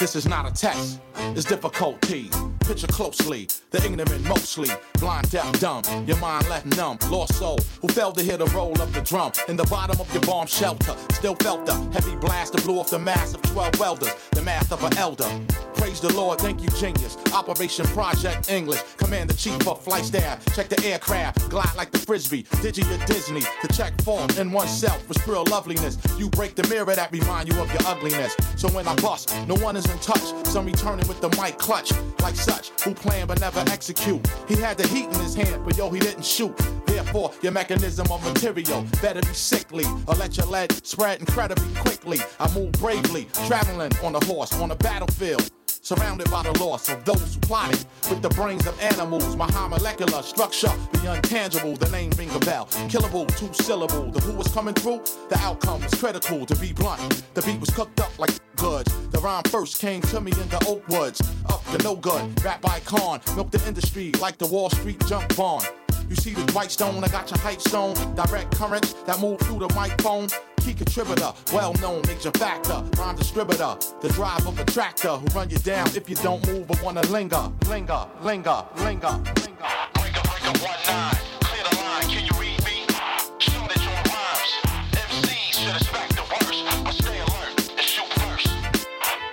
This is not a test, it's difficulty. Picture closely, the ignorant mostly, blind, deaf, dumb, your mind left numb, lost soul, who failed to hear the roll of the drum, in the bottom of your bomb shelter, still felt the heavy blast that blew off the mass of twelve welders, the math of an elder. Praise the Lord, thank you genius, Operation Project English, Commander-Chief of Flight Staff, check the aircraft, glide like the Frisbee, digi or Disney, the check form in oneself was pure loveliness, you break the mirror that remind you of your ugliness, so when I bust, no one is in touch, some returning with the mic clutch, like such. Who plan but never execute. He had the heat in his hand, but yo, he didn't shoot. Therefore, your mechanism of material better be sickly, or let your lead spread incredibly quickly. I move bravely, traveling on a horse, on a battlefield, surrounded by the loss of those who plotted with the brains of animals. My high molecular structure, the intangible, the name ring a bell. Killable, two syllable. The who was coming through, the outcome was critical, to be blunt. The beat was cooked up like goods. The rhyme first came to me in the oak woods. Up the no good, rap icon. Milk the industry like the Wall Street junk bond. You see the Dwight Stone, I got your hype stone. Direct currents that move through the microphone. Key contributor, well-known major factor, rhyme distributor, the drive of a tractor who run you down if you don't move but wanna linger, linger, linger, linger, linger. Breaker, breaker, one nine, clear the line. Can you read me? Shortage on rhymes. M Cs should expect the worst, but stay alert and shoot first.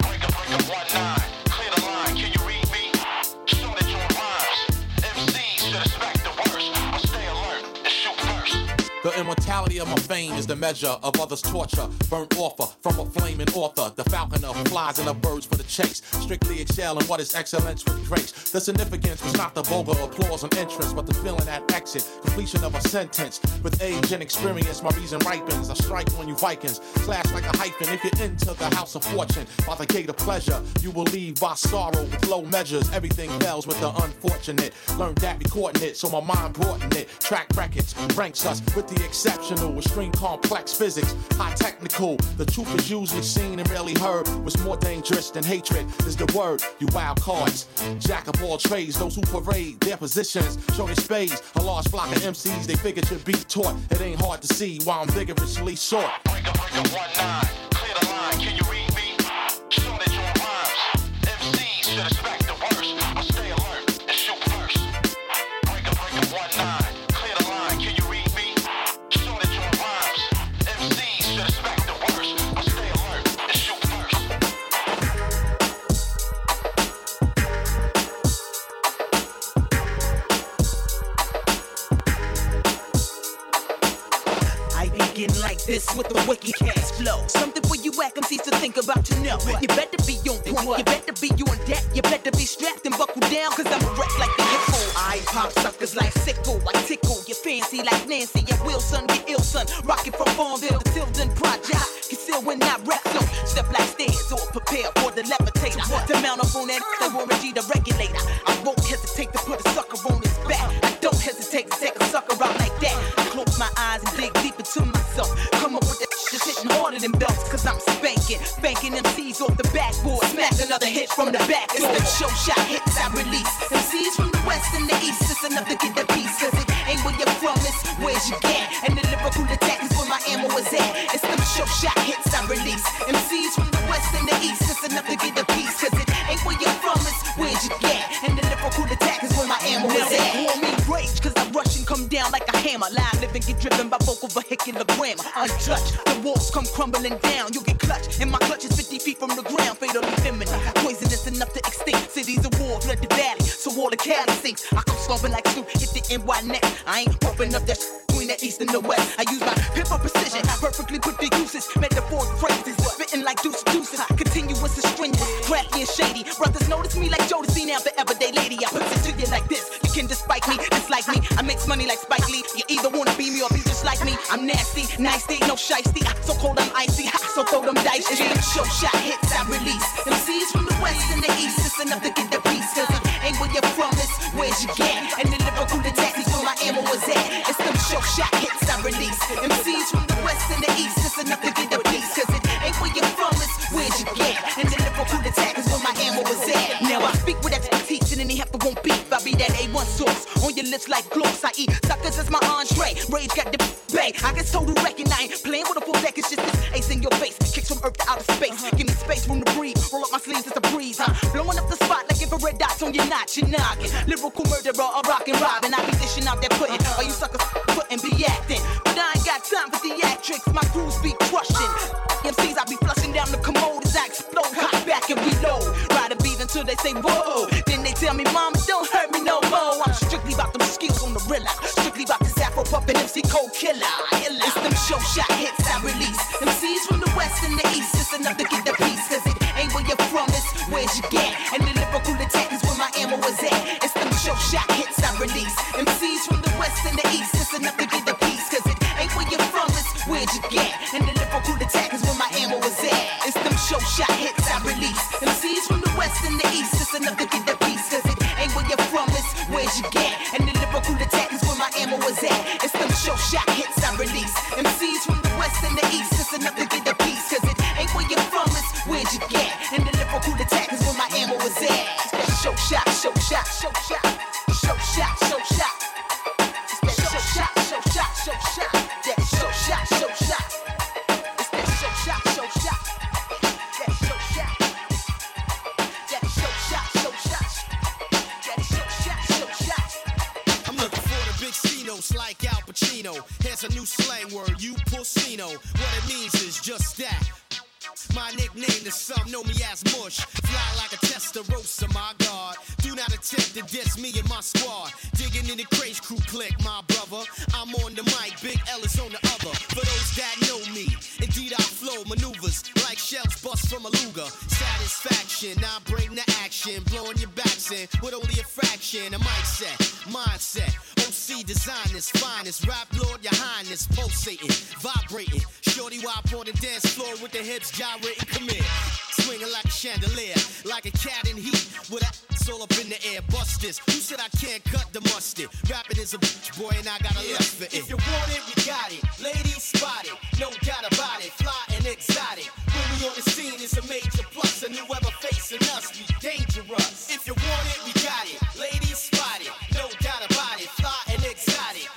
Breaker, breaker, one nine, clear the line. Can you read me? Shortage on rhymes. M Cs should expect the worst, but stay alert and shoot first. The immortality of my fame is the measure of others' torture. Burnt offer from a flaming author. The falconer who flies and the birds for the chase. Strictly excel in what is excellence with grace. The significance was not the vulgar applause and entrance, but the feeling at exit, completion of a sentence. With age and experience, my reason ripens. I strike on you Vikings, slash like a hyphen. If you're into the house of fortune, by the gate of pleasure, you will leave by sorrow with low measures. Everything fails with the unfortunate. Learned that recording it, so my mind broadened it. Track records ranks us with the exceptional, extreme complex physics, high technical. The truth is usually seen and rarely heard. What's more dangerous than hatred is the word. You wild cards, jack of all trades, those who parade their positions, show their spades. A large flock of M Cs, they figured should be taught. It ain't hard to see why I'm vigorously short. Breaker, breaker, one nine, clear the line. Can you read me? Shortage on rhymes. M Cs should expect the worst, but stay alert and shoot first. Breaker, breaker, one nine. This with the wicked cash flow. Something for you whack M Cs to think about, you know. You better be on point, you better be on deck, you better be strapped and buckle down, cause I'm a wreck like the hippo. I pop suckers like sickle, I tickle your fancy like Nancy. Your will, son, get ill, son. Rocket from Farmville to Tilden Project. Conceal when I rap, so step like stairs or prepare for the levitator. To mount up on that, I want a G the regulator. I won't hesitate to put a sucker on his back. I don't hesitate to take a sucker out like that. I close my eyes and dig deep into myself. Come up with that shit hitting harder than belts, cause I'm spanking, banking M Cs off the backboard. Smack another hit from the back. It's the show shot hits I release. M Cs from the west and the east, it's enough to get the peace, cause it ain't where you're from, it's where's you get. And the lyrical attack is where my ammo is at. It's the show shot hits I release. M Cs from the west and the east, it's enough to get the peace, cause it ain't where you're from, it's where's you get. And the lyrical attack is where my ammo is at. Now they call me rage, cause I rush and come down like a hammer. Live living get driven by vocal vehicular grammar. Untouched, the walls come crumbling down. You get clutched, and my clutch is fifty feet from the ground. Fatally feminine, poisonous enough to extinct. Cities of war, flood the valley, so all the Cali sinks. I come stomping like Snoop, hit the N Y next. I ain't open up that sh- between the east and the west. I use my hip-hop precision, perfectly put the uses, metaphoric phrases, spitting like deuce deuces, continuous and strenuous, crafty and shady. Brothers notice me like Jodeci now, the everyday lady. I put it to you like this, you can despise me, dislike me. I make money like Spike Lee. You either wanna be me or be just like me. I'm nasty, nasty, no shiesty. So cold I'm icy, so throw them dice. It's the show shot hits I release. M Cs from the west and the east, it's enough to get the peace. Cause it ain't where you're from, it's where's you get. And the lyrical attack is where my ammo is at. It's them show shot hits I release. M Cs from the west and the east, it's enough to get the peace. Cause it ain't where you're from, it's where's you get. And the lyrical attack is where my ammo is at. Now I speak with expertise and any heifer won't beef. I be that A one sauce on your lips like gloss. I eat suckers as my entree. Rage got the bay. I get total wreck and I ain't playing with a full deck. It's just this ace in your face. Kicks from earth to outer space. Give me space, room to breathe. Roll up my sleeves, it's a breeze. for red dots on your notch, you're knocking. Lyrical murderer, a rockin' robbin'. I be dishing out that pudding. All you suckers couldn't be acting. But I ain't got time for theatrics. My crews be crushing. M Cs, I be flushing down the commode as I explode. Hop back and reload. Ride a beat until they say, whoa. Then they tell me, mama, don't hurt me no more. I'm strictly about them skills on the real. Strictly about this Afro Pup and M C Cold Killer. It's them show shot hits I release. M Cs from the west and the east. It's enough to get the peace. Cause it ain't where you're from, it's where you get. And the lyrical attack is where my ammo is at. It's them show shot hits I release. M Cs from the west and the east. It's enough to get the peace. Cause it ain't where you're from, it's where you get. And the lyrical attack is where my ammo is at. It's them show shot hits I release. M Cs from the west and the east. It's enough to get the peace. Cause it ain't where you're from, it's where you get. And the lyrical attack is where my ammo is at. It's them show shot hits I release. M Cs from the west and the east. It's enough to get the peace. Cause it ain't where you're from, it's where you get. And the lyrical attack is where my ammo is at. Show shot, show shot, show shot. Show shot, show shot. It's that show shot, show shot, show shot. That show shot, show shot. It's that show shot, show shot. That show shot. That show shot, show shot. That show shot, show shot. I'm looking for the big Cinos like Al Pacino. Here's a new slang word, you Pusino. What it means is just that. My nickname is some know me as Mush. Fly like a Testarossa, my God. Do not attempt to diss me and my squad. Digging in the Craze Crew click, my brother. I'm on the mic, Big L is on the other. For those that know me, indeed I flow maneuvers like shells bust from a Luger. Satisfaction, I bring the action, blowing your backs in with only a fraction. A mic set, mindset, O C designers, finest. Rap Lord, your highness, pulsating, vibrating. Shorty wop on the dance floor with the hips gyrating. Come in, swinging like a chandelier, like a cat in heat with a ass all up in the air. Bust this. Who said I can't cut the mustard? Rapping is a bitch, boy, and I got a yeah. lust for it. If you want it, we got it. Ladies spot it, no doubt about it. Fly and exotic. When we on the scene, it's a major plus. And whoever facing us, we dangerous. If you want it, we got it. Ladies spot it, no doubt about it. Fly and exotic.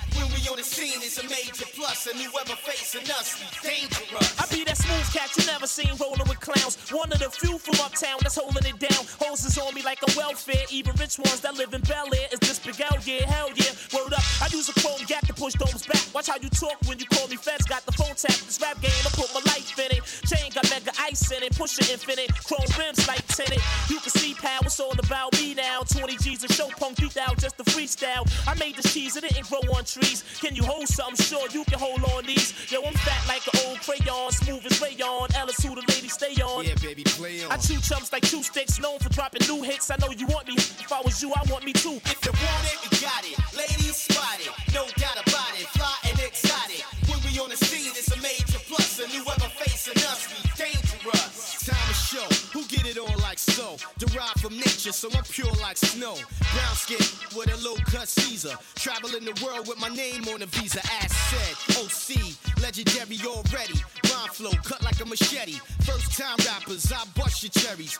On the scene is a major plus, and whoever facing us is dangerous. I be that smooth cat you never seen rolling with clowns. One of the few from uptown that's holding it down. Hoses on me like a welfare, even rich ones that live in Bel Air. Is this Big L? Yeah, hell yeah. Word up, I use a chrome gat to push domes back. Watch how you talk when you call me feds. Got the phone tap, this rap game, I put my life in it. Chain got mega ice in it, push it infinite. Chrome rims like tinted. You can see pal, it's all about me now. twenty G's and show punk beat out just the freestyle. I made this cheese, it didn't grow on trees. Can you hold something? Sure, you can hold on these. Yo, I'm fat like an old crayon, smooth as rayon. Ellis, who the ladies stay on? Yeah, baby, play on. I chew chumps like two sticks, known for dropping new hits. I know you want me. If I was you, I want me too. If you want it, you got it. Ladies, spot it. No doubt about it. Fly and exotic. When we on the scene, it's a major plus. And whoever facing us, we dangerous. Time to show who get it on like so. Derived from nature, so I'm pure like snow. Brown skin with a low cut Caesar. Traveling the world with my name on a visa, ass said, O C, legendary already. Rhyme flow, cut like a machete. First time rappers, I bust your cherries.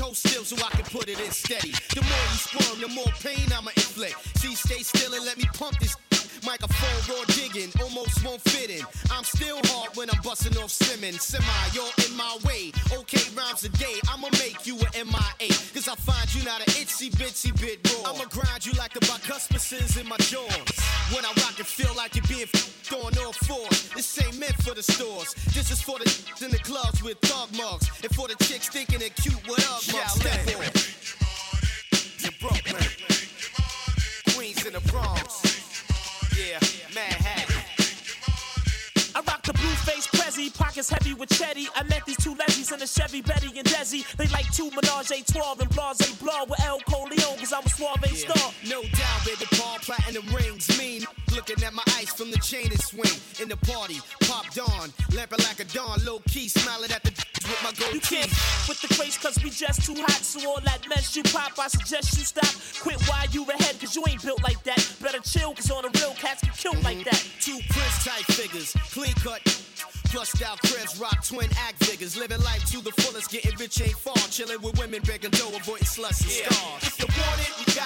Hold still so I can put it in steady. The more you squirm, the more pain I'ma inflict. See, stay still and let me pump this. Microphone raw digging, almost won't fit in. I'm still hard when I'm busting off simming. Semi, you're in my way. Okay, rhymes a day. I'ma make you an M I A. Cause I find you not an itsy bitsy bit raw. I'ma grind you like the bicuspices in my jaws. When I rock it, feel like you're being f***ed on all fours. This ain't meant for the stores. This is for the in the clubs with thug mugs. And for the chicks thinking they're cute with ug mugs. Step in it. You're Brooklyn. Queens in the Bronx. Yeah, Manhattan. I rock the blue face Prezi, pockets heavy with Chetty. I met these two lesbies in a Chevy, Betty and Desi. They like two menage a trois and blase blah with El Coleon, cause I'm a suave yeah. star. No doubt, baby, Paul platinum rings mean. Looking at my ice from the chain and swing. In the party, popped on, lamping like a dawn, low key, smiling at the with my gold. You can't with the craze cause we just too hot. So all that mess you pop, I suggest you stop. Quit while you ahead cause you ain't built like that. Better chill cause on the real cats get killed mm-hmm. like that. Two Prince type figures, clean cut. Bust out cribs, rock twin act figures. Living life to the fullest, getting rich ain't far. Chilling with women, begging dough, avoiding sluts and yeah. stars. If you want it, you got